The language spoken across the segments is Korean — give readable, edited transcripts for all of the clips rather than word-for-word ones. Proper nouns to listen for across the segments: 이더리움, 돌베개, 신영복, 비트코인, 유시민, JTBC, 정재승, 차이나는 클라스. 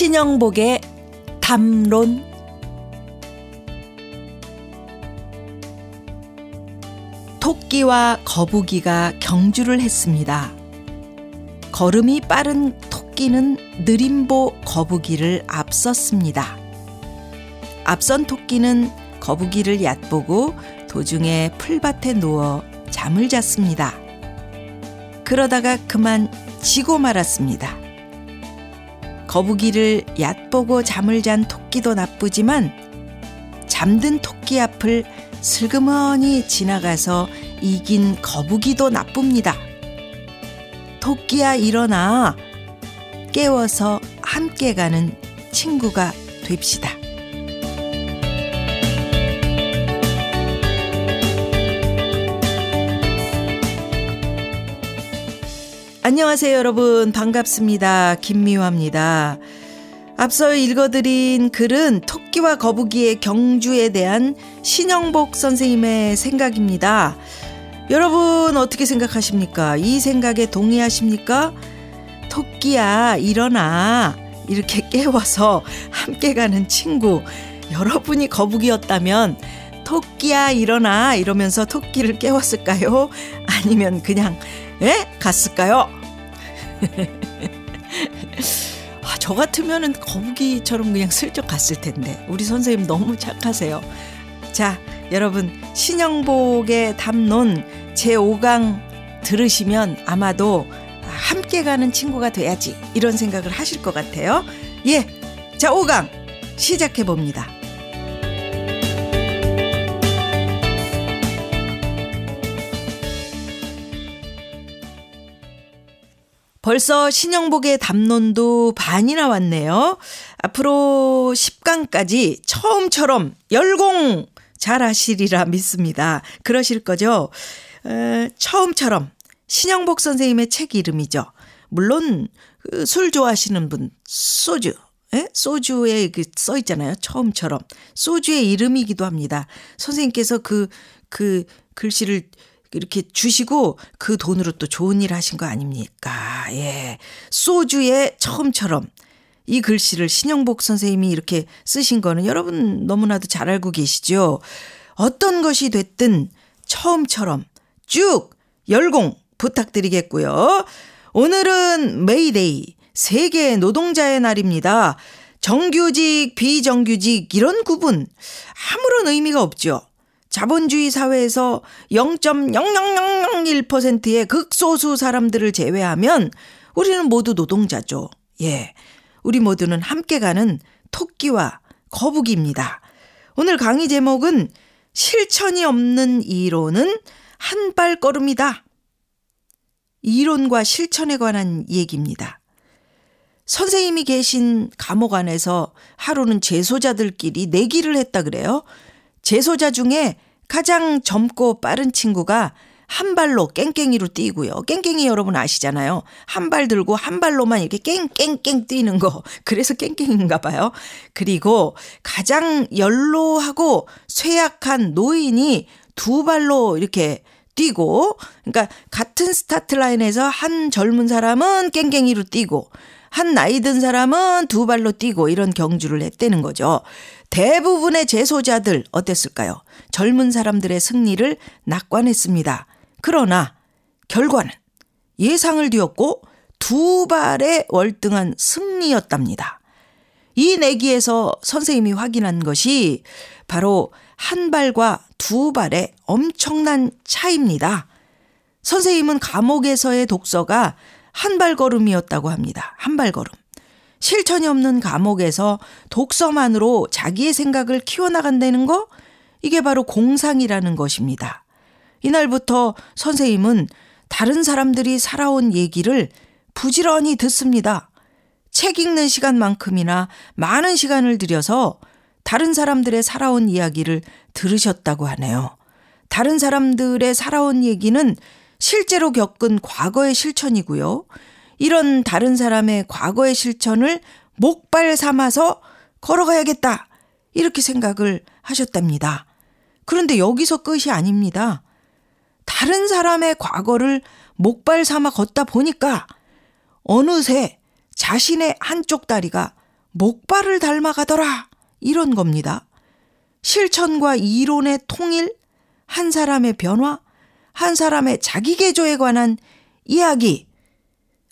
신영복의 담론. 토끼와 거북이가 경주를 했습니다. 걸음이 빠른 토끼는 느림보 거북이를 앞섰습니다. 앞선 토끼는 거북이를 얕보고 도중에 풀밭에 누워 잠을 잤습니다. 그러다가 그만 지고 말았습니다. 거북이를 얕보고 잠을 잔 토끼도 나쁘지만 잠든 토끼 앞을 슬그머니 지나가서 이긴 거북이도 나쁩니다. 토끼야 일어나, 깨워서 함께 가는 친구가 됩시다. 안녕하세요 여러분, 반갑습니다. 김미화입니다. 앞서 읽어드린 글은 토끼와 거북이의 경주에 대한 신영복 선생님의 생각입니다. 여러분 어떻게 생각하십니까? 이 생각에 동의하십니까? 토끼야 일어나, 이렇게 깨워서 함께 가는 친구. 여러분이 거북이였다면 토끼야 일어나 이러면서 토끼를 깨웠을까요? 아니면 그냥 에? 갔을까요? 아, 저 같으면은 거북이처럼 그냥 슬쩍 갔을 텐데. 우리 선생님 너무 착하세요. 자, 여러분 신영복의 담론 제5강 들으시면 아마도 함께 가는 친구가 돼야지 이런 생각을 하실 것 같아요. 예, 자 5강 시작해봅니다. 벌써 신영복의 담론도 반이나 왔네요. 앞으로 10강까지 처음처럼 열공 잘하시리라 믿습니다. 그러실 거죠? 처음처럼 신영복 선생님의 책 이름이죠. 물론 술 좋아하시는 분 소주, 소주에 써 있잖아요. 처음처럼 소주의 이름이기도 합니다. 선생님께서 그 글씨를 이렇게 주시고 그 돈으로 또 좋은 일 하신 거 아닙니까? 예. 소주의 처음처럼. 이 글씨를 신영복 선생님이 이렇게 쓰신 거는 여러분 너무나도 잘 알고 계시죠? 어떤 것이 됐든 처음처럼 쭉 열공 부탁드리겠고요. 오늘은 메이데이, 세계 노동자의 날입니다. 정규직, 비정규직 이런 구분 아무런 의미가 없죠. 자본주의 사회에서 0.0001%의 극소수 사람들을 제외하면 우리는 모두 노동자죠. 예. 우리 모두는 함께 가는 토끼와 거북이입니다. 오늘 강의 제목은 실천이 없는 이론은 한 발걸음이다. 이론과 실천에 관한 얘기입니다. 선생님이 계신 감옥 안에서 하루는 재소자들끼리 내기를 했다 그래요. 재소자 중에 가장 젊고 빠른 친구가 한 발로 깽깽이로 뛰고요. 깽깽이 여러분 아시잖아요. 한 발 들고 한 발로만 이렇게 깽깽깽 뛰는 거. 그래서 깽깽인가 봐요. 그리고 가장 연로하고 쇠약한 노인이 두 발로 이렇게 뛰고, 그러니까 같은 스타트 라인에서 한 젊은 사람은 깽깽이로 뛰고 한 나이 든 사람은 두 발로 뛰고 이런 경주를 했다는 거죠. 대부분의 재소자들 어땠을까요? 젊은 사람들의 승리를 낙관했습니다. 그러나 결과는 예상을 뒤엎고 두 발의 월등한 승리였답니다. 이 내기에서 선생님이 확인한 것이 바로 한 발과 두 발의 엄청난 차이입니다. 선생님은 감옥에서의 독서가 한 발걸음이었다고 합니다. 한 발걸음. 실천이 없는 감옥에서 독서만으로 자기의 생각을 키워나간다는 거? 이게 바로 공상이라는 것입니다. 이날부터 선생님은 다른 사람들이 살아온 얘기를 부지런히 듣습니다. 책 읽는 시간만큼이나 많은 시간을 들여서 다른 사람들의 살아온 이야기를 들으셨다고 하네요. 다른 사람들의 살아온 얘기는 실제로 겪은 과거의 실천이고요. 이런 다른 사람의 과거의 실천을 목발 삼아서 걸어가야겠다, 이렇게 생각을 하셨답니다. 그런데 여기서 끝이 아닙니다. 다른 사람의 과거를 목발 삼아 걷다 보니까 어느새 자신의 한쪽 다리가 목발을 닮아가더라 이런 겁니다. 실천과 이론의 통일, 한 사람의 변화, 한 사람의 자기개조에 관한 이야기.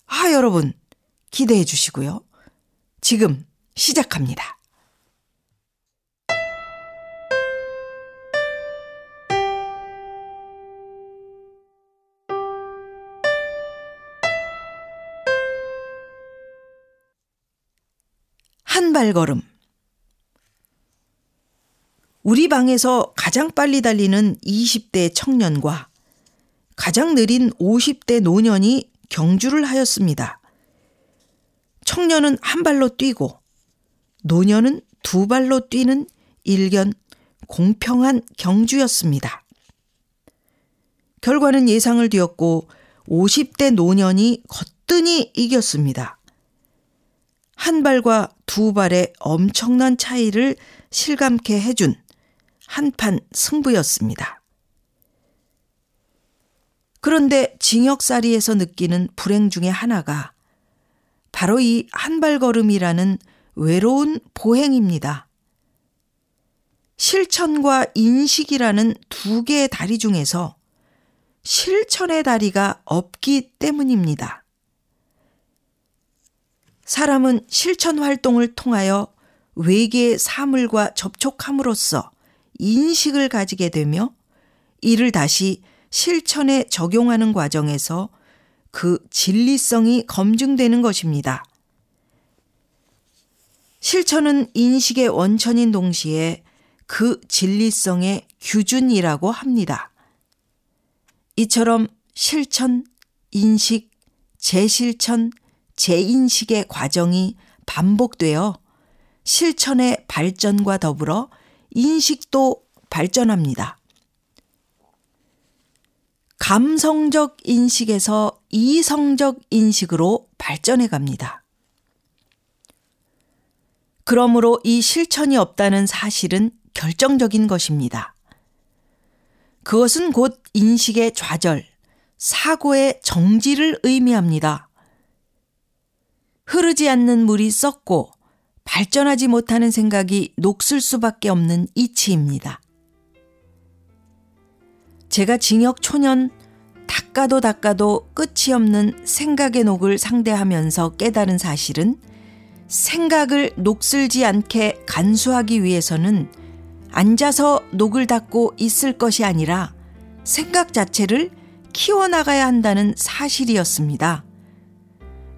아, 여러분 기대해 주시고요. 지금 시작합니다. 한 발걸음. 우리 방에서 가장 빨리 달리는 20대 청년과 가장 느린 50대 노년이 경주를 하였습니다. 청년은 한 발로 뛰고 노년은 두 발로 뛰는 일견 공평한 경주였습니다. 결과는 예상을 뒤엎고 50대 노년이 거뜬히 이겼습니다. 한 발과 두 발의 엄청난 차이를 실감케 해준 한판 승부였습니다. 그런데 징역살이에서 느끼는 불행 중에 하나가 바로 이 한발걸음이라는 외로운 보행입니다. 실천과 인식이라는 두 개의 다리 중에서 실천의 다리가 없기 때문입니다. 사람은 실천 활동을 통하여 외계의 사물과 접촉함으로써 인식을 가지게 되며 이를 다시 실천에 적용하는 과정에서 그 진리성이 검증되는 것입니다. 실천은 인식의 원천인 동시에 그 진리성의 규준이라고 합니다. 이처럼 실천, 인식, 재실천, 재인식의 과정이 반복되어 실천의 발전과 더불어 인식도 발전합니다. 감성적 인식에서 이성적 인식으로 발전해 갑니다. 그러므로 이 실천이 없다는 사실은 결정적인 것입니다. 그것은 곧 인식의 좌절, 사고의 정지를 의미합니다. 흐르지 않는 물이 썩고 발전하지 못하는 생각이 녹슬 수밖에 없는 이치입니다. 제가 징역 초년 닦아도 끝이 없는 생각의 녹을 상대하면서 깨달은 사실은 생각을 녹슬지 않게 간수하기 위해서는 앉아서 녹을 닦고 있을 것이 아니라 생각 자체를 키워나가야 한다는 사실이었습니다.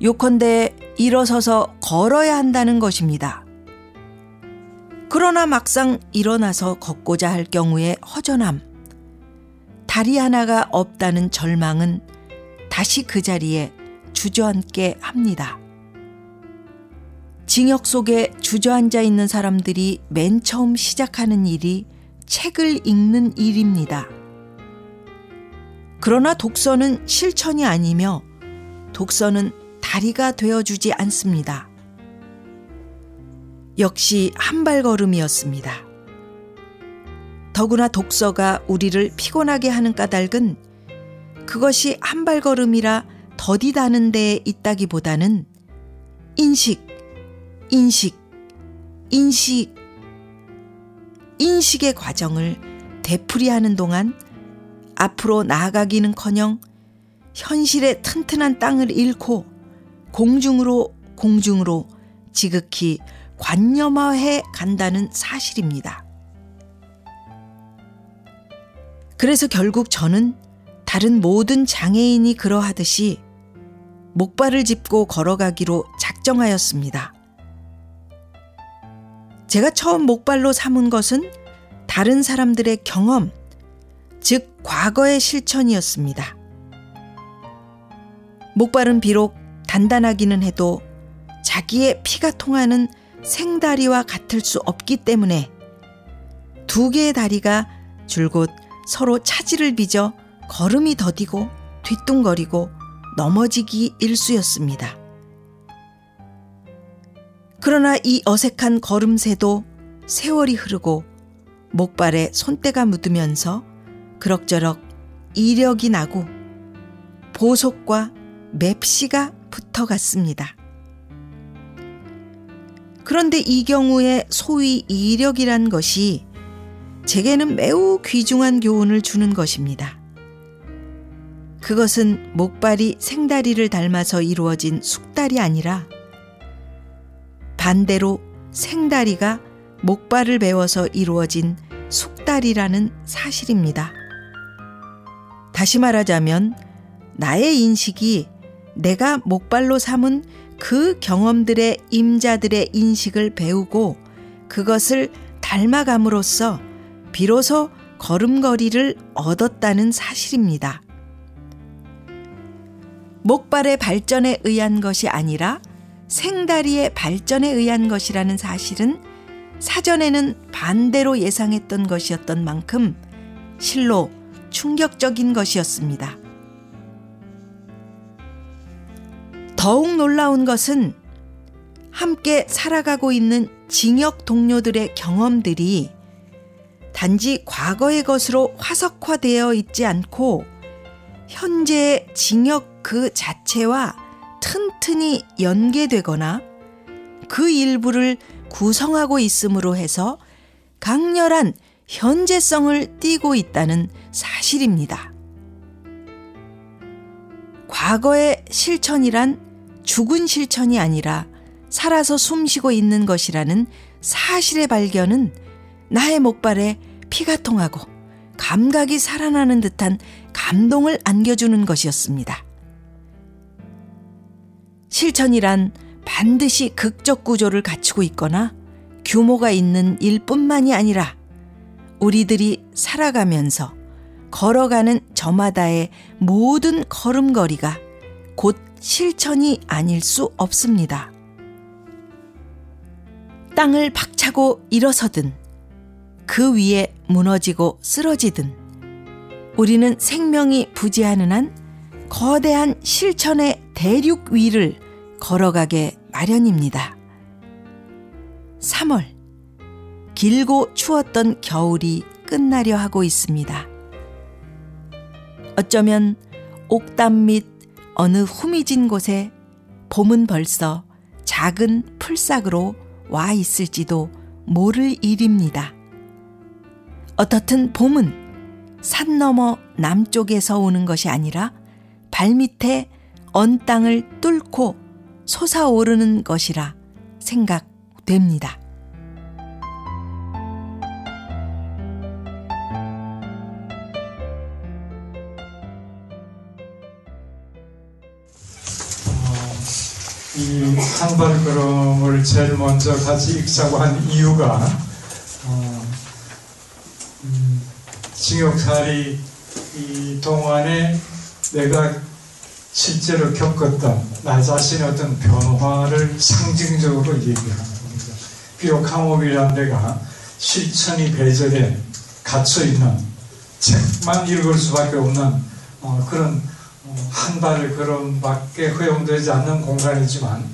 요컨대 일어서서 걸어야 한다는 것입니다. 그러나 막상 일어나서 걷고자 할 경우의 허전함, 다리 하나가 없다는 절망은 다시 그 자리에 주저앉게 합니다. 징역 속에 주저앉아 있는 사람들이 맨 처음 시작하는 일이 책을 읽는 일입니다. 그러나 독서는 실천이 아니며 독서는 다리가 되어주지 않습니다. 역시 한 발걸음이었습니다. 더구나 독서가 우리를 피곤하게 하는 까닭은 그것이 한 발걸음이라 더디다는 데에 있다기보다는 인식의 과정을 되풀이하는 동안 앞으로 나아가기는커녕 현실의 튼튼한 땅을 잃고 공중으로 지극히 관념화해 간다는 사실입니다. 그래서 결국 저는 다른 모든 장애인이 그러하듯이 목발을 짚고 걸어가기로 작정하였습니다. 제가 처음 목발로 삼은 것은 다른 사람들의 경험, 즉 과거의 실천이었습니다. 목발은 비록 단단하기는 해도 자기의 피가 통하는 생다리와 같을 수 없기 때문에 두 개의 다리가 줄곧 서로 차질을 빚어 걸음이 더디고 뒤뚱거리고 넘어지기 일쑤였습니다. 그러나 이 어색한 걸음새도 세월이 흐르고 목발에 손때가 묻으면서 그럭저럭 이력이 나고 보석과 맵시가 붙어갔습니다. 그런데 이 경우에 소위 이력이란 것이 제게는 매우 귀중한 교훈을 주는 것입니다. 그것은 목발이 생다리를 닮아서 이루어진 숙달이 아니라 반대로 생다리가 목발을 베어서 이루어진 숙달이라는 사실입니다. 다시 말하자면 나의 인식이 내가 목발로 삼은 그 경험들의 임자들의 인식을 배우고 그것을 닮아감으로써 비로소 걸음걸이를 얻었다는 사실입니다. 목발의 발전에 의한 것이 아니라 생다리의 발전에 의한 것이라는 사실은 사전에는 반대로 예상했던 것이었던 만큼 실로 충격적인 것이었습니다. 더욱 놀라운 것은 함께 살아가고 있는 징역 동료들의 경험들이 단지 과거의 것으로 화석화되어 있지 않고 현재의 징역 그 자체와 튼튼히 연계되거나 그 일부를 구성하고 있음으로 해서 강렬한 현재성을 띠고 있다는 사실입니다. 과거의 실천이란 죽은 실천이 아니라 살아서 숨쉬고 있는 것이라는 사실의 발견은 나의 목발에 피가 통하고 감각이 살아나는 듯한 감동을 안겨주는 것이었습니다. 실천이란 반드시 극적 구조를 갖추고 있거나 규모가 있는 일뿐만이 아니라 우리들이 살아가면서 걸어가는 저마다의 모든 걸음걸이가 곧 실천이 아닐 수 없습니다. 땅을 박차고 일어서든 그 위에 무너지고 쓰러지든 우리는 생명이 부재하는 한 거대한 실천의 대륙 위를 걸어가게 마련입니다. 3월, 길고 추웠던 겨울이 끝나려 하고 있습니다. 어쩌면 옥담 밑 어느 후미진 곳에 봄은 벌써 작은 풀싹으로 와 있을지도 모를 일입니다. 어떻든 봄은 산 너머 남쪽에서 오는 것이 아니라 발밑에 언 땅을 뚫고 솟아오르는 것이라 생각됩니다. 이 산발걸음을 제일 먼저 같이 익사고 한 이유가 징역살이 이 동안에 내가 실제로 겪었던 나 자신의 어떤 변화를 상징적으로 얘기하는 겁니다. 비록 항옥이라는 데가 실천이 배제돼 갇혀있는 책만 읽을 수밖에 없는 그런 한 발을 걸음밖에 허용되지 않는 공간이지만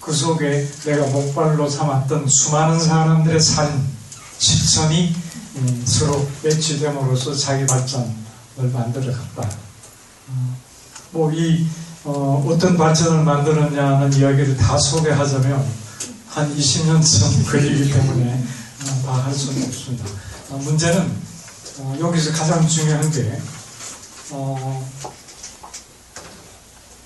그 속에 내가 목발로 삼았던 수많은 사람들의 삶, 실천이 서로 매치됨으로써 자기 발전을 만들어갔다. 어떤 발전을 만들었냐는 이야기를 다 소개하자면 한 20년 쯤 걸리기 때문에 다 할 수는 없습니다. 문제는 여기서 가장 중요한 게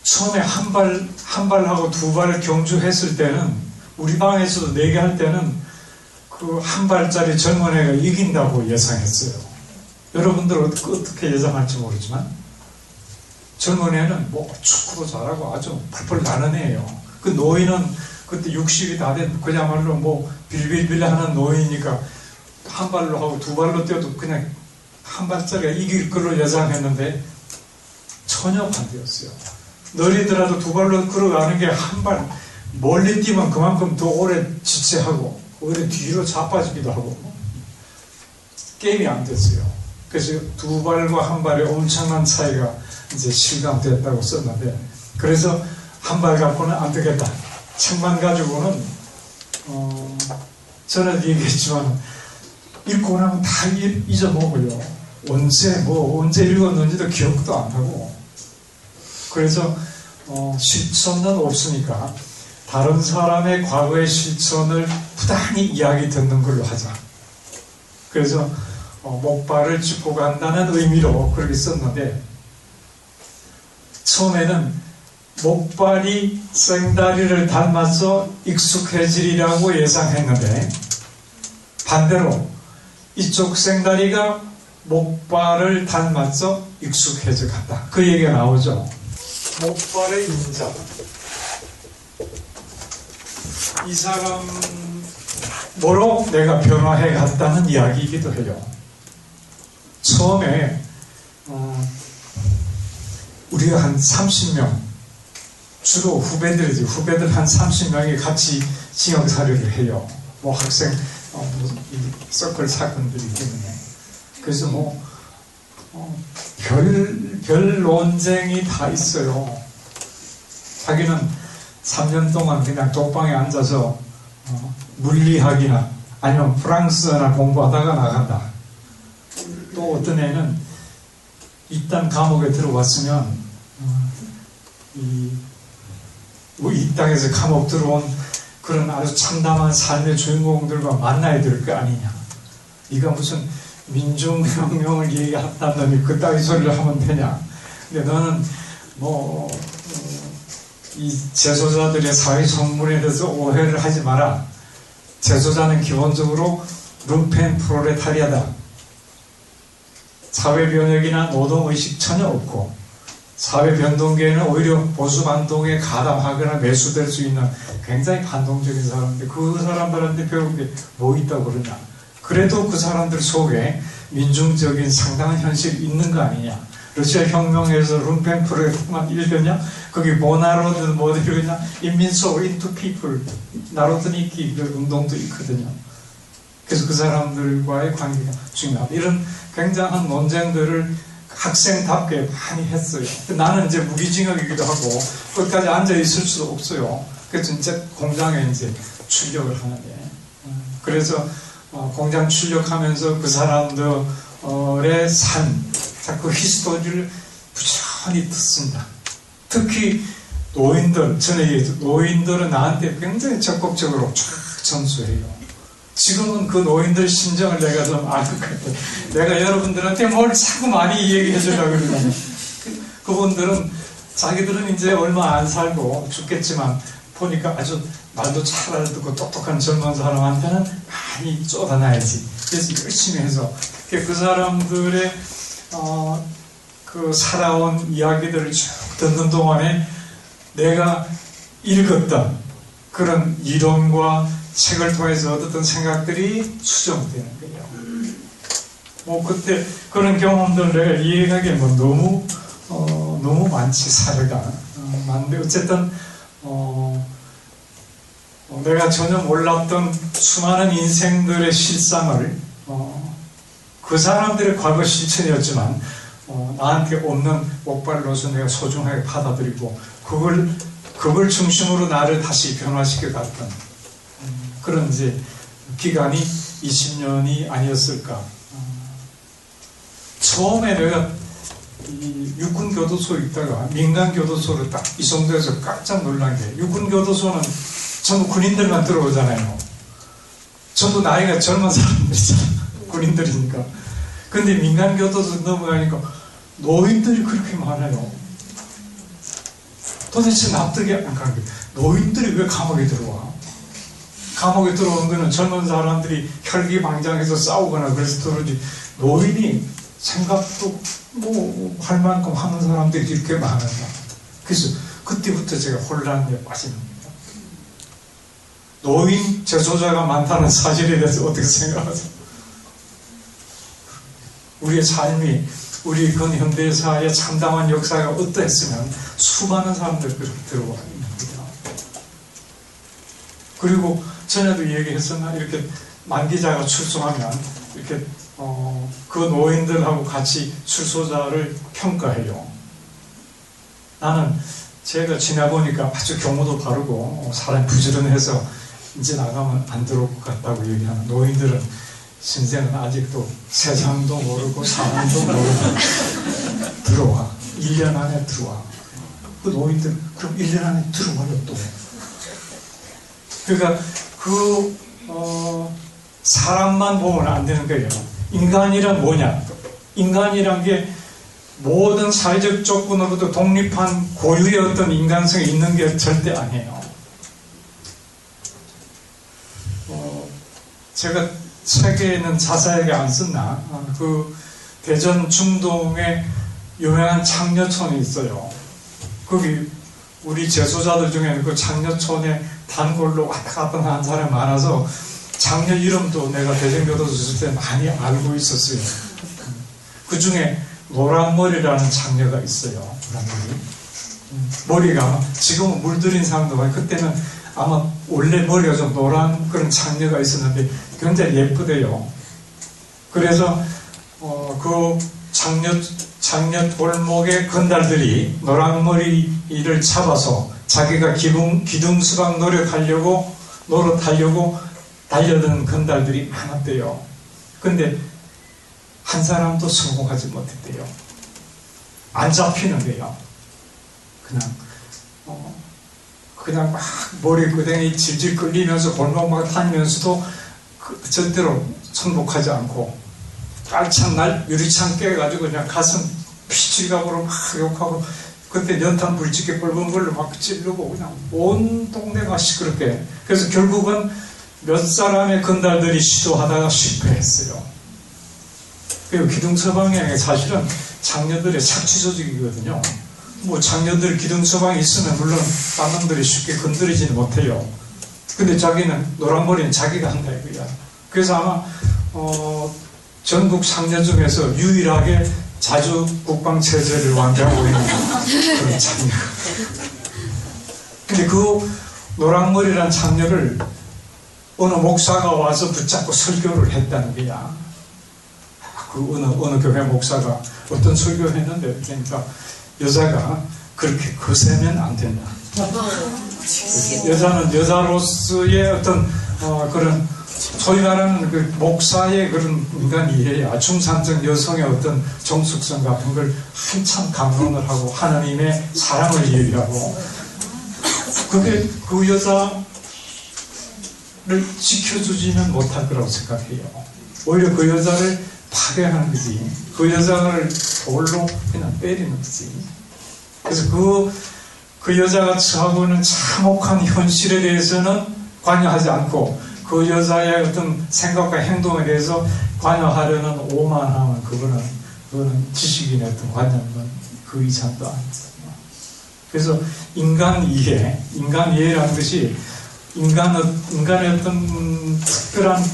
처음에 한 발하고 두 발을 경주했을 때는 우리 방에서도 네 개 할 때는 그 한 발짜리 젊은 애가 이긴다고 예상했어요. 여러분들 어떻게 예상할지 모르지만 젊은 애는 축구도 잘하고 아주 펄펄 나는 애예요. 그 노인은 그때 60이 다 된 그야말로 빌빌빌 하는 노인이니까 한 발로 하고 두 발로 뛰어도 그냥 한 발짜리가 이길 걸로 예상했는데 전혀 반대였어요. 느리더라도 두 발로 걸어가는 게 한 발 멀리 뛰면 그만큼 더 오래 지체하고 오히려 뒤로 자빠지기도 하고 게임이 안 됐어요. 그래서 두 발과 한 발의 엄청난 차이가 이제 실감됐다고 썼는데 그래서 한 발 갖고는 안 되겠다. 책만 가지고는 전에도 얘기했지만 읽고 나면 다 잊어먹어요. 언제 읽었는지도 기억도 안 하고 그래서 실천은 없으니까 다른 사람의 과거의 실천을 부단히 이야기 듣는 걸로 하자. 그래서 목발을 짚고 간다는 의미로 그렇게 썼는데, 처음에는 목발이 생다리를 닮아서 익숙해지리라고 예상했는데, 반대로 이쪽 생다리가 목발을 닮아서 익숙해져 갔다. 그 얘기가 나오죠. 목발의 인자. 이 사람으로 내가 변화해 갔다는 이야기이기도 해요. 처음에 우리가 한 30명, 주로 후배들이지, 후배들 한 30명이 같이 징역사료를 해요. 뭐 학생 서클 사건들이 때문에. 그래서 별 논쟁이 다 있어요. 자기는 3년 동안 그냥 독방에 앉아서 물리학이나 아니면 프랑스어나 공부하다가 나간다. 또 어떤 애는 이딴 감옥에 들어왔으면 이 땅에서 감옥 들어온 그런 아주 참담한 삶의 주인공들과 만나야 될 거 아니냐. 네가 무슨 민중혁명을 얘기했단 놈이 그따위 소리를 하면 되냐. 근데 너는 뭐 이 재소자들의 사회 성분에 대해서 오해를 하지 마라. 재소자는 기본적으로 룸펜 프로레타리아다. 사회 변혁이나 노동의식 전혀 없고, 사회 변동계에는 오히려 보수 반동에 가담하거나 매수될 수 있는 굉장히 반동적인 사람인데, 그 사람들한테 배운 게 뭐 있다고 그러냐. 그래도 그 사람들 속에 민중적인 상당한 현실이 있는 거 아니냐. 러시아 혁명에서 룸펜프로만 읽었냐? 거기 보나로드 뭐 읽었냐? 인민소 인투 피플, 나로드니키 운동도 있거든요. 그래서 그 사람들과의 관계가 중요하다. 이런 굉장한 논쟁들을 학생답게 많이 했어요. 나는 이제 무기징역이기도 하고 끝까지 앉아있을 수도 없어요. 그래서 이제 공장에 이제 출력을 하는데, 그래서 공장 출력하면서 그 사람들의 삶, 그 히스토리를 부지런히 듣습니다. 특히 노인들, 전에 얘기했죠. 노인들은 나한테 굉장히 적극적으로 쫙 전수해요. 지금은 그 노인들 심정을 내가 좀 알 것 같아요. 내가 여러분들한테 뭘 자꾸 많이 얘기해 주려고 그러거든요. 그분들은 자기들은 이제 얼마 안 살고 죽겠지만 보니까 아주 말도 잘 알아듣고 똑똑한 젊은 사람한테는 많이 쫓아놔야지. 그래서 열심히 해서 그 사람들의 그 살아온 이야기들을 쭉 듣는 동안에 내가 읽었다 그런 이론과 책을 통해서 얻었던 생각들이 수정되는 거예요. 뭐 그때 그런 경험들 내가 이해하기엔 뭐 너무 많지, 사례가 많은데, 어쨌든 내가 전혀 몰랐던 수많은 인생들의 실상을 그 사람들의 과거 실천이었지만 나한테 없는 목발로서 내가 소중하게 받아들이고 그걸 중심으로 나를 다시 변화시켜 갔던 그런 이제 기간이 20년이 아니었을까. 처음에 내가 육군교도소에 있다가 민간교도소를 딱 이송돼서 깜짝 놀란 게, 육군교도소는 전부 군인들만 들어오잖아요. 전부 나이가 젊은 사람들이잖아요. 군인들이니까. 근데 민간교도소 넘어가니까 노인들이 그렇게 많아요. 도대체 납득이 안 가는 거예요. 노인들이 왜 감옥에 들어와? 감옥에 들어온 거는 젊은 사람들이 혈기방장해서 싸우거나 그래서 그러지, 노인이 생각도 뭐 할 만큼 하는 사람들이 이렇게 많은가. 그래서 그때부터 제가 혼란에 빠지는 겁니다. 노인 재소자가 많다는 사실에 대해서 어떻게 생각하세요? 우리의 삶이, 우리 근현대사의 참담한 역사가 어떠했으면 수많은 사람들 그렇게 들어와 있습니다. 그리고 전에도 얘기했었나, 이렇게 만기자가 출소하면 이렇게 그 노인들하고 같이 출소자를 평가해요. 나는 제가 지나보니까 아주 경우도 바르고 사람 부지런해서 이제 나가면 안 들어올 것 같다고 얘기하는 노인들은 신세는 아직도 세상도 모르고 상황도 모르고 들어와. 1년 안에 들어와. 그 노인들 그럼 1년 안에 들어와요 또. 그러니까 그 사람만 보면 안 되는 거예요. 인간이란 뭐냐? 인간이란 게 모든 사회적 조건으로부터 독립한 고유의 어떤 인간성이 있는 게 절대 아니에요. 제가 책에는 자세하게 안 썼나? 그 대전 중동에 유명한 창녀촌이 있어요. 거기 우리 재소자들 중에 그 창녀촌에 단골로 왔다 갔다 하는 사람이 많아서 창녀 이름도 내가 대전교도소 있을 때 많이 알고 있었어요. 그 중에 노란머리라는 창녀가 있어요. 노란머리. 머리가 지금은 물들인 사람도 많이, 그때는 아마 원래 머리가 좀 노란 그런 창녀가 있었는데 굉장히 예쁘대요. 그래서 그 창녀 골목의 건달들이 노란머리를 잡아서 자기가 기둥 수박 노릇하려고 달려드는 건달들이 많았대요. 근데 한 사람도 성공하지 못했대요. 안 잡히는데요. 그냥 막 머리끄댕이 질질 끌리면서 골목 막 다니면서도 절대로 성공하지 않고 깔창 날 유리창 깨가지고 그냥 가슴 피지각으로 막 욕하고, 그때 연탄 불집게 붉은 걸로 막 찌르고 그냥 온 동네가 시끄럽게. 그래서 결국은 몇 사람의 건달들이 시도하다가 실패했어요. 그리고 기둥서방이 사실은 장녀들의 착취 조직이거든요. 뭐 장녀들 기둥서방이 있으면 물론 딴 놈들이 쉽게 건드리지는 못해요. 근데 자기는 노란머리는 자기가 한다 이거야. 그래서 아마 전국 장녀 중에서 유일하게 자주 국방체제를 완비하고 있는 그런 장녀. 근데 그 노란머리란 장녀를 어느 목사가 와서 붙잡고 설교를 했다는 거야. 그 어느 교회 목사가 어떤 설교를 했는데, 그러니까 여자가 그렇게 거세면 안 된다. 여자는 여자로서의 어떤 그런 소위 말하는 그 목사의 그런 인간이해야 중산적 여성의 어떤 정숙성 같은 걸 한참 강론을 하고 하나님의 사랑을 이해하고, 그게 그 여자를 지켜주지는 못할 거라고 생각해요. 오히려 그 여자를 파괴하는 거지. 그 여자를 돌로 그냥 때리는 거지. 그래서 그 여자가 처하고 있는 참혹한 현실에 대해서는 관여하지 않고, 그 여자의 어떤 생각과 행동에 대해서 관여하려는 오만함은 그거는 지식인의 어떤 관념은 그 이상도 아니죠. 그래서 인간 이해라는 것이 인간의 어떤 특별한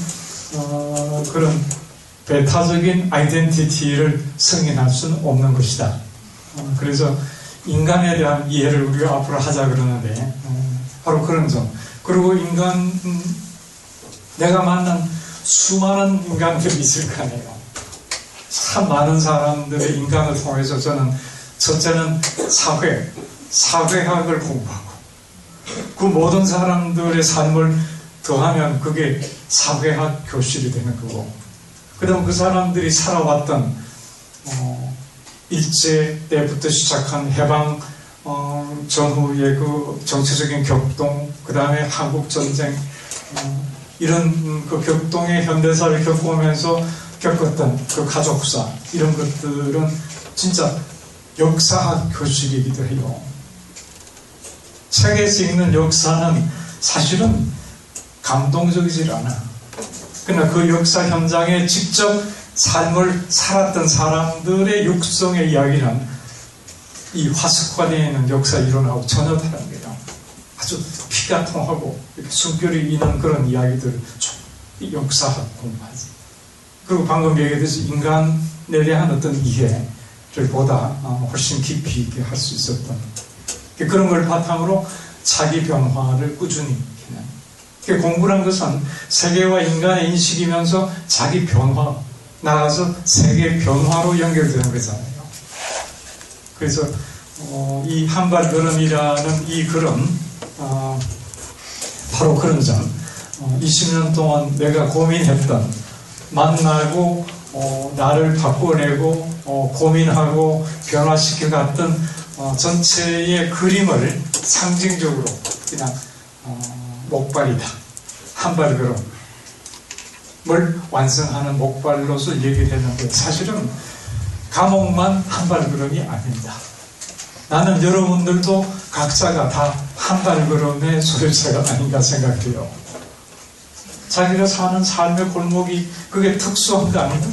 그런 배타적인 아이덴티티를 승인할 수는 없는 것이다. 그래서 인간에 대한 이해를 우리가 앞으로 하자 그러는데, 바로 그런 점. 그리고 내가 만난 수많은 인간들이 있을 거 아니에요. 참 많은 사람들의 인간을 통해서 저는 첫째는 사회학을 공부하고, 그 모든 사람들의 삶을 더하면 그게 사회학 교실이 되는 거고, 그다음 그 사람들이 살아왔던 일제 때부터 시작한 해방 전후의 그 정치적인 격동, 그 다음에 한국 전쟁, 이런 그 격동의 현대사를 겪으면서 겪었던 그 가족사, 이런 것들은 진짜 역사학 교실이기도 해요. 책에서 읽는 역사는 사실은 감동적이질 않아. 그러나 그 역사 현장에 직접 삶을 살았던 사람들의 육성의 이야기는 이 화석관에 있는 역사 이론하고 전혀 다른 거예요. 아주 피가 통하고 숨결이 있는 그런 이야기들을 역사학 공부하지. 그리고 방금 얘기했듯이 인간에 대한 어떤 이해를 보다 훨씬 깊이 있게 할 수 있었던, 그런 걸 바탕으로 자기 변화를 꾸준히 해요. 공부란 것은 세계와 인간의 인식이면서 자기 변화, 나아가서 세계 변화로 연결되는 거잖아요. 그래서 이 한발 걸음이라는 이 걸음, 바로 그런 점. 20년 동안 내가 고민했던, 만나고 나를 바꿔내고 고민하고 변화시켜갔던 전체의 그림을 상징적으로 그냥 목발이다. 한발 걸음을 완성하는 목발로서 얘기를 했는데, 사실은 감옥만 한발 걸음이 아닙니다. 나는 여러분들도 각자가 다 한발 걸음의 소유자가 아닌가 생각해요. 자기가 사는 삶의 골목이 그게 특수한 거 아닌가?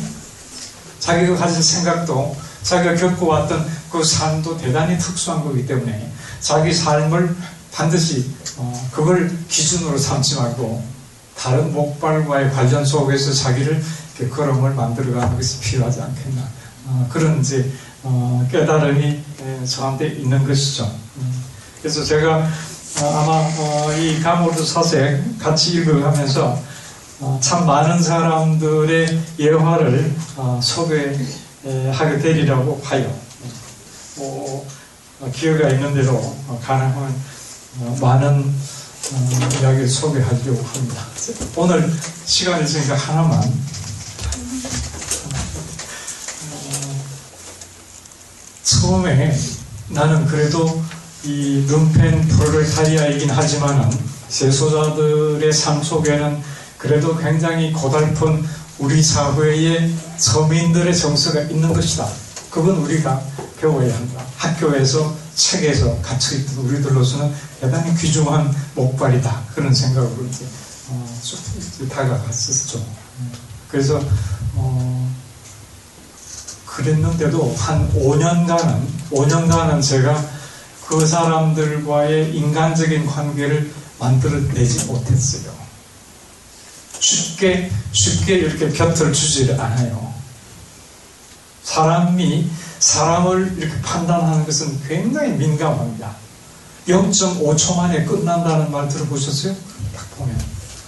자기가 가진 생각도, 자기가 겪어왔던 그 삶도 대단히 특수한 거기 때문에 자기 삶을 반드시 그걸 기준으로 삼지 말고 다른 목발과의 관련 속에서 자기를 이렇게 걸음을 만들어가는 것이 필요하지 않겠나, 그런 이제 깨달음이 저한테 있는 것이죠. 그래서 제가 아마 이 강호도 사색 같이 읽어가면서 참 많은 사람들의 예화를 소개하게 되리라고 봐요. 기회가 있는 대로 가능한 많은 이야기를 소개하려고 합니다. 오늘 시간이 있으니까 하나만. 처음에 나는 그래도 이 눈펜 프롤레타리아이긴 하지만은 재소자들의 삶 속에는 그래도 굉장히 고달픈 우리 사회의 서민들의 정서가 있는 것이다. 그건 우리가 배워야 한다. 학교에서, 책에서 갇혀있던 우리들로서는 대단히 귀중한 목발이다. 그런 생각으로 이제 쭉 다가갔었죠. 그래서 그랬는데도 한 5년간은 제가 그 사람들과의 인간적인 관계를 만들어내지 못했어요. 쉽게 이렇게 곁을 주지를 않아요. 사람이 사람을 이렇게 판단하는 것은 굉장히 민감합니다. 0.5초 만에 끝난다는 말 들어보셨어요? 딱 보면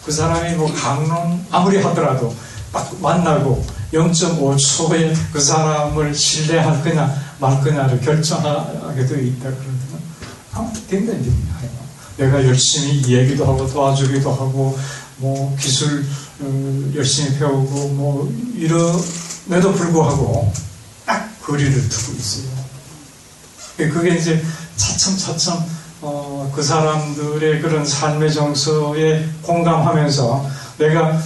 그 사람이 뭐 강론 아무리 하더라도 딱 만나고 0.5초에 그 사람을 신뢰할 거냐 말 거냐를 결정하게 되어 있다 그러면 굉장히 민감해요. 내가 열심히 얘기도 하고 도와주기도 하고 뭐 기술 열심히 배우고 뭐 이런데도 불구하고 딱 거리를 두고 있어요. 그게 이제 차츰 그 사람들의 그런 삶의 정서에 공감하면서 내가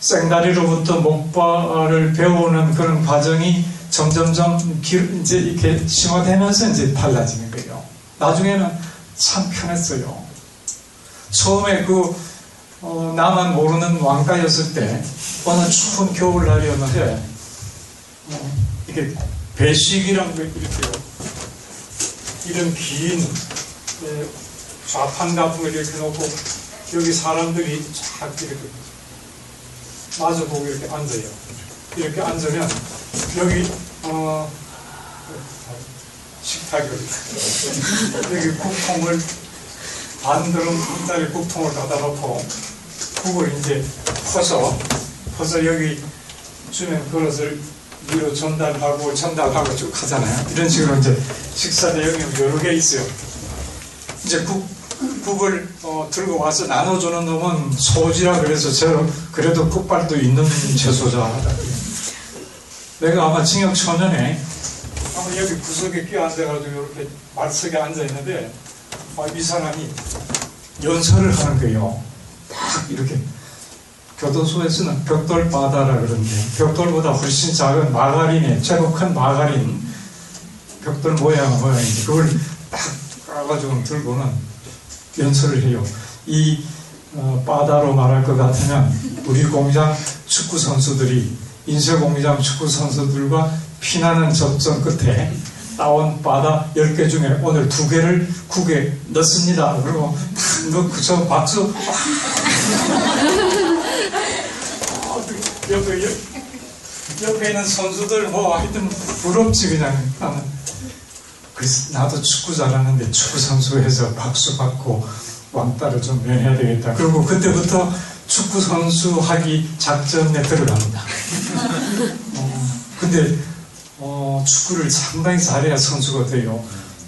생다리로부터 목발을 배우는 그런 과정이 점점점 이제 이렇게 심화되면서 이제 달라지는 거예요. 나중에는 참 편했어요. 처음에 그 나만 모르는 왕가였을 때 어느 추운 겨울날이었는데 이렇게 배식이란 게 이렇게요. 이런 긴 좌판 같은 걸 이렇게 놓고 여기 사람들이 쫙 이렇게 마주보고 이렇게 앉아요. 이렇게 앉으면 여기 식탁이 여기 국통을 반드름짜리 국통을 갖다 놓고 국을 이제 퍼서 여기 주면 그릇을 위로 전달하고 쭉 하잖아요. 이런 식으로 이제 식사 내용이 여러 개 있어요. 이제 국을 들고 와서 나눠주는 놈은 소지라 그래서 제가 그래도 국발도 있는 재소자다. 내가 아마 징역 초년에 아마 여기 구석에 끼어 앉아가지고 이렇게 말석에 앉아 있는데 이 사람이 연설을 하는 거예요. 딱 이렇게. 교도소에서는 벽돌바다라 그러는데 벽돌보다 훨씬 작은 마가린에 제법 큰 마가린 벽돌 모양인데 그걸 딱 까가지고 들고는 연설을 해요. 이 바다로 말할 것 같으면 우리 공장 축구선수들이 인쇄공장 축구선수들과 피나는 접전 끝에 따온 바다 10개 중에 오늘 2개를 국에 넣습니다. 그리고 저 박수 옆에 있는 선수들 뭐 하여튼 부럽지 그냥. 나는 그래서 나도 축구 잘하는데 축구 선수에서 박수 받고 왕따를 좀 면해야 되겠다. 그리고 그때부터 축구 선수 하기 작전에 들어갑니다. 근데 축구를 상당히 잘해야 선수가 돼요.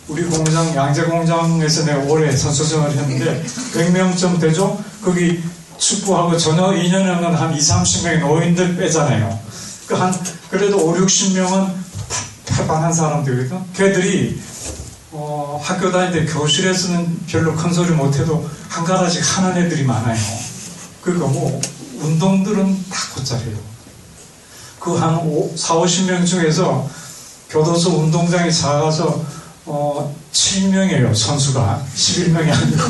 우리 공장 양재공장에서 내가 올해 선수 생활을 했는데 100명쯤 되죠? 거기 축구하고 전혀 인연이 없는 한 20-30명의 노인들 빼잖아요. 그래도 50-60명은 패반한 사람들이거든. 걔들이 학교 다닐 때 교실에서는 별로 큰 소리 못해도 한 가닥씩 하는 애들이 많아요. 그러니까 뭐 운동들은 다 곧잘해요. 그 한 40, 50명 중에서 교도소 운동장에 작아서 7명이에요. 선수가 11명이 아니고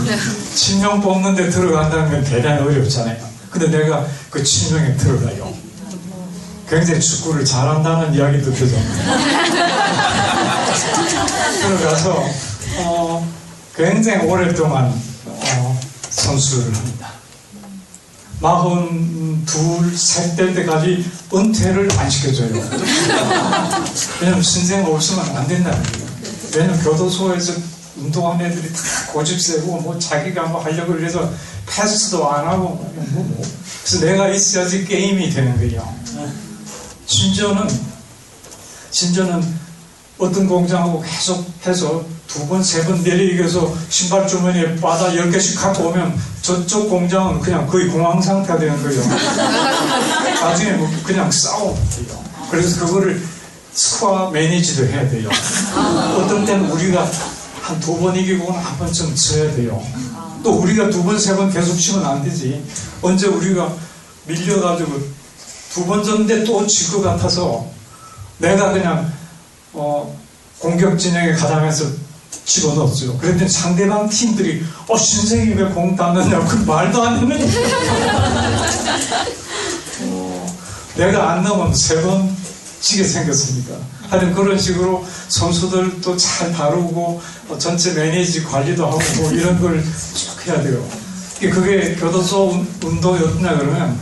7명 뽑는데 들어간다는 건 대단히 어렵잖아요. 근데 내가 그 7명에 들어가요. 굉장히 축구를 잘한다는 이야기도 들었잖아요. 들어가서 굉장히 오랫동안 선수를 합니다. 42, 3대 때까지 은퇴를 안 시켜줘요. 왜냐면 신생 없으면 안 된다는 거예요. 왜냐면 교도소에서 운동하는 애들이 다 고집세고 뭐 자기가 뭐 하려고 그래서 패스도 안 하고 뭐. 그래서 내가 있어야지 게임이 되는 거예요. 심지어는 어떤 공장하고 계속 해서 2번, 3번 내리기해서 신발 주머니에 바다 10개씩 갖고 오면 저쪽 공장은 그냥 거의 공황 상태가 되는 거예요. 나중에 뭐 그냥 싸워. 그래서 그거를 스코어 매니지도 해야 돼요. 어떤 때는 우리가 한 2번 이기고 한 번쯤 져야 돼요. 또 우리가 2번, 3번 계속 치면 안 되지. 언제 우리가 밀려가지고 2번 졌는데 또 질 것 같아서 내가 그냥 공격 진영에 가담해서 집어넣었어요. 그랬더니 상대방 팀들이 신생이 왜 공 닿느냐고 그 말도 안 되는 내가 안 나오면 3번 지게 생겼으니까. 하여튼 그런 식으로 선수들도 잘 다루고 전체 매니지 관리도 하고 뭐 이런 걸 쭉 해야 돼요. 그게 교도소 운동이었냐 그러면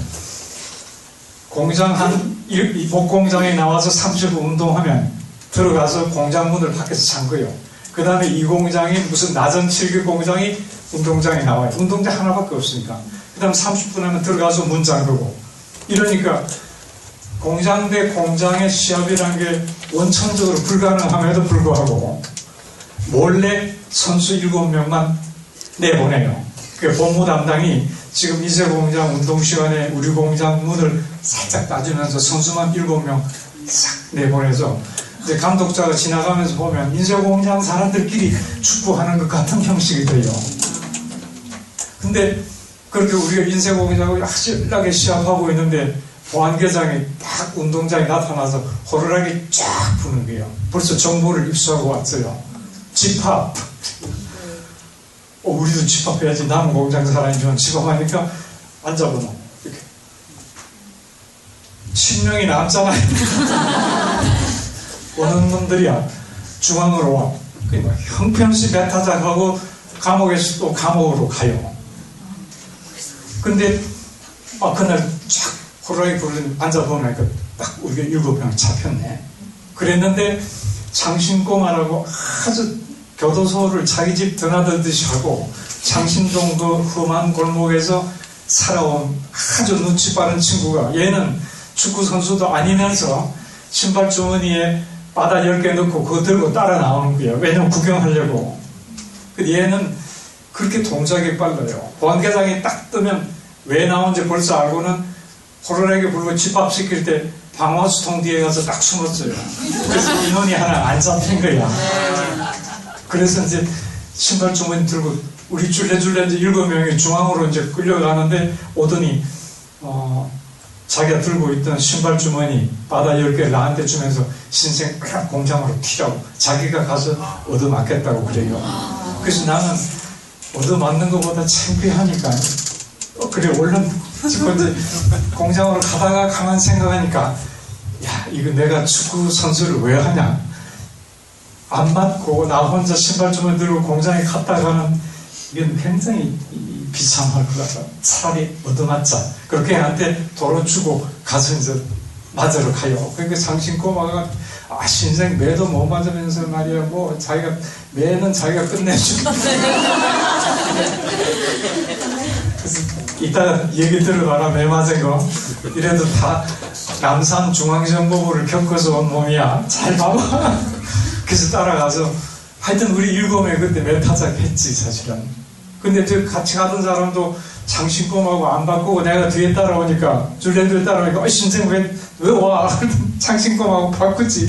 공장 이 복공장에 나와서 30분 운동하면 들어가서 공장 문을 밖에서 잠그요. 그 다음에 이 공장이 무슨 낮은 7급 공장이 운동장에 나와요. 운동장 하나밖에 없으니까. 그 다음 30분 하면 들어가서 문 잠그고. 이러니까 공장 대 공장의 시합이라는 게 원천적으로 불가능함에도 불구하고 몰래 선수 7명만 내보내요. 그 법무 담당이 지금 이세 공장 운동 시간에 우리 공장 문을 살짝 따주면서 선수만 7명 싹 내보내서 이제 감독자가 지나가면서 보면 인쇄공장 사람들끼리 축구하는 것 같은 형식이 돼요. 근데 그렇게 우리가 인쇄공장을 확실하게 시합하고 있는데 보안계장이 딱 운동장에 나타나서 호루라기 쫙 부는 거예요. 벌써 정보를 입수하고 왔어요. 집합. 우리도 집합해야지. 남은 공장 사람이지만 집합하니까 앉아보나. 이렇게. 10명이 남잖아요. 오는 놈들이야. 중앙으로 와. 그러니까 형편없이 배타작하고 감옥에서 또 감옥으로 가요. 근데 그날 쫙 호랑이 부르니 앉아보니까 딱 우리가 7명 잡혔네. 그랬는데 장신공하라고 아주 교도소를 자기 집 드나들듯이 하고 장신동 그 험한 골목에서 살아온 아주 눈치 빠른 친구가 얘는 축구선수도 아니면서 신발 주머니에 바다 10개 넣고 그거 들고 따라 나오는 거예요. 왜냐면 구경하려고. 근데 얘는 그렇게 동작이 빨라요. 보안계장이 딱 뜨면 왜 나온지 벌써 알고는 호루라기 불고 집합 시킬 때 방화수통 뒤에 가서 딱 숨었어요. 그래서 인원이 하나 안 잡힌 거야. 그래서 이제 신발 주머니 들고 우리 줄레줄레 7명이 중앙으로 이제 끌려가는데 오더니 자기가 들고 있던 신발 주머니 바다 10개 나한테 주면서 신생 공장으로 튀라고 자기가 가서 얻어맞겠다고 그래요. 그래서 나는 얻어맞는 것보다 창피하니까 그래 얼른 공장으로 가다가 가만 생각하니까 야 이거 내가 축구 선수를 왜 하냐 안 맞고 나 혼자 신발 주머니 들고 공장에 갔다가는 이건 굉장히 비참할 것 같아. 차라리 얻어맞자. 그렇게 나한테 도로 주고 가서 이제 맞으러 가요. 그러니까 장신꼬마가 신생 매도 못 맞으면서 말이야 뭐 자기가 매는 자기가 끝내주고 그래서 이따 얘기 들어봐라 매 맞은 거 이래도 다 남산 중앙정보부를 겪어서 온 몸이야 잘 봐봐. 그래서 따라가서 하여튼 우리 7명이 그때 매타작 했지 사실은. 근데 같이 가던 사람도 장신꼼하고 안 바꾸고 내가 뒤에 따라오니까 줄레들 따라오니까 신생 왜 와? 장신꼼하고 바꾸지.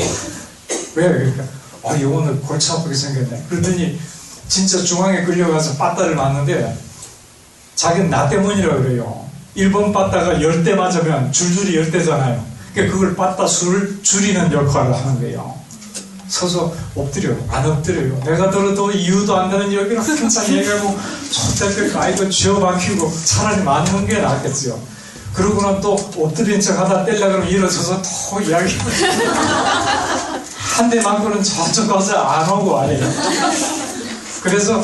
왜? 그러니까 아, 이거는 골치 아프게 생겼네. 그랬더니 진짜 중앙에 끌려가서 빠따를 맞는데 자기는 나 때문이라고 그래요. 일본 빠따가 10대 맞으면 줄줄이 10대잖아요. 그러니까 그걸 빠따 수를 줄이는 역할을 하는 거예요. 서서 엎드려요. 안 엎드려요. 내가 들어도 이유도 안 되는 여기를 항상 얘기하고 손대표가 아이고 쥐어박히고 차라리 맞는 게 낫겠지요. 그러고는 또 엎드린 척 하다 떼려 그러면 일어서서 또 이야기하고 한 대 맞고는 저쪽 가서 안 오고 안 해요. 그래서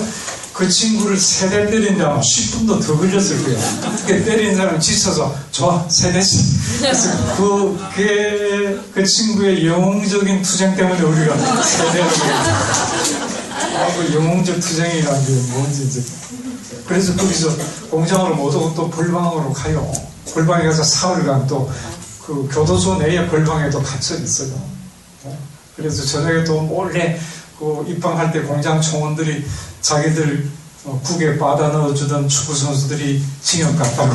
그 친구를 세 대 때린다면 10분도 더 걸렸을 거예요. 그게 때린 사람은 지쳐서 좋아, 세 대씩. 그래서 그 친구의 영웅적인 투쟁 때문에 우리가 세 대를 그 영웅적 투쟁이라는 게 뭔지 이제. 그래서 거기서 공장으로 못 오고 또 벌방으로 가요. 벌방에 가서 사흘간 또 그 교도소 내에 벌방에도 갇혀 있어요. 그래서 저녁에 또 몰래 그 입방할 때 공장 총원들이 자기들 국에 받아 넣어주던 축구 선수들이 징역 갔다고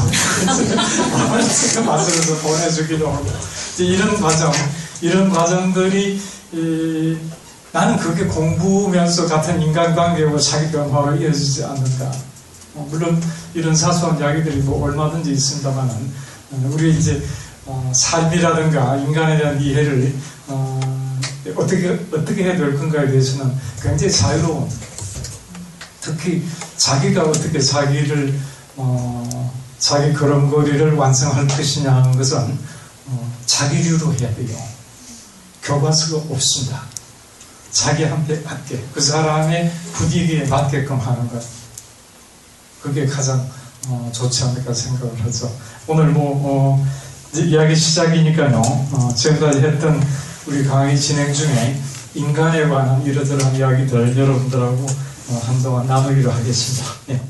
맞으면서 보내주기도 하고 이제 이런 과정들이 나는 그게 공부면서 같은 인간관계고 자기 변화로 이어지지 않는다. 물론 이런 사소한 이야기들이 뭐 얼마든지 있습니다만은 우리 이제 삶이라든가 인간에 대한 이해를 어떻게 해야 될 건가에 대해서는 굉장히 자유로운, 특히 자기가 어떻게 자기 걸음걸이를 완성할 것이냐 하는 것은 자기류로 해야 돼요. 교과서가 없습니다. 자기한테 맞게, 그 사람의 분위기에 맞게끔 하는 것, 그게 가장 좋지 않을까 생각을 하죠. 오늘 이야기 시작이니까요. 제가 했던 우리 강의 진행 중에 인간에 관한 이러저러한 이야기들 여러분들하고 한동안 나누기로 하겠습니다. 네.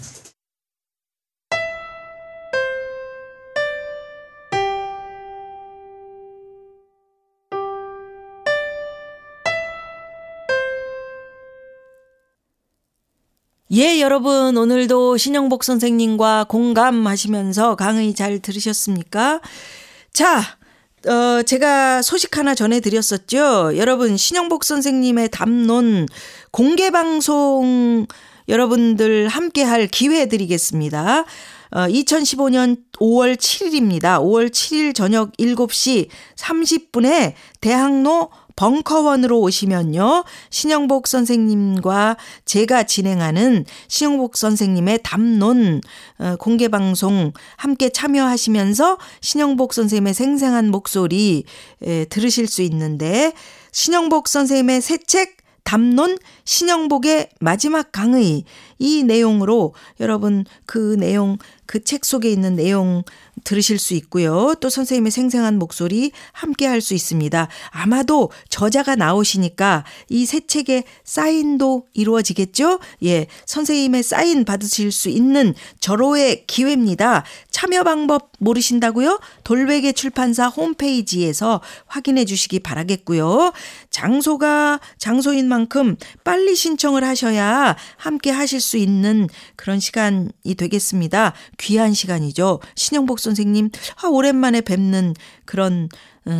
예, 여러분 오늘도 신영복 선생님과 공감하시면서 강의 잘 들으셨습니까? 자, 제가 소식 하나 전해드렸었죠. 여러분 신영복 선생님의 담론 공개방송 여러분들 함께할 기회 드리겠습니다. 2015년 5월 7일입니다. 5월 7일 저녁 7시 30분에 대학로 벙커원으로 오시면요, 신영복 선생님과 제가 진행하는 신영복 선생님의 담론 공개방송 함께 참여하시면서 신영복 선생님의 생생한 목소리 들으실 수 있는데, 신영복 선생님의 새 책 담론 신영복의 마지막 강의, 이 내용으로 여러분 그 내용, 그 책 속에 있는 내용 들으실 수 있고요. 또 선생님의 생생한 목소리 함께 할 수 있습니다. 아마도 저자가 나오시니까 이 새 책의 사인도 이루어지겠죠? 예, 선생님의 사인 받으실 수 있는 절호의 기회입니다. 참여 방법 모르신다고요? 돌베개 출판사 홈페이지에서 확인해 주시기 바라겠고요. 장소가 장소인 만큼 빨리 신청을 하셔야 함께 하실 수 있는 그런 시간이 되겠습니다. 귀한 시간이죠. 신영복 선생님 오랜만에 뵙는 그런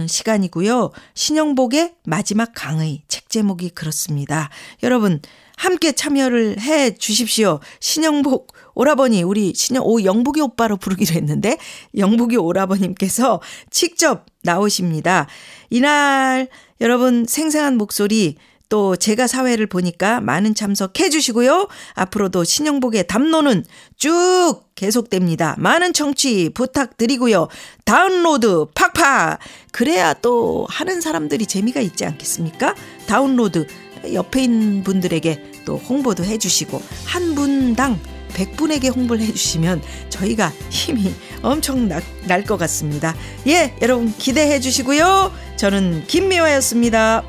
시간이고요. 신영복의 마지막 강의, 책 제목이 그렇습니다. 여러분 함께 참여를 해 주십시오. 신영복 오라버니, 우리 영복이 오빠로 부르기로 했는데 영복이 오라버님께서 직접 나오십니다. 이날 여러분 생생한 목소리, 또 제가 사회를 보니까 많은 참석해 주시고요. 앞으로도 신영복의 담론은 쭉 계속됩니다. 많은 청취 부탁드리고요. 다운로드 팍팍! 그래야 또 하는 사람들이 재미가 있지 않겠습니까? 다운로드, 옆에 있는 분들에게 또 홍보도 해주시고 한 분당 100분에게 홍보를 해주시면 저희가 힘이 엄청 날 것 같습니다. 예, 여러분 기대해 주시고요. 저는 김미화였습니다.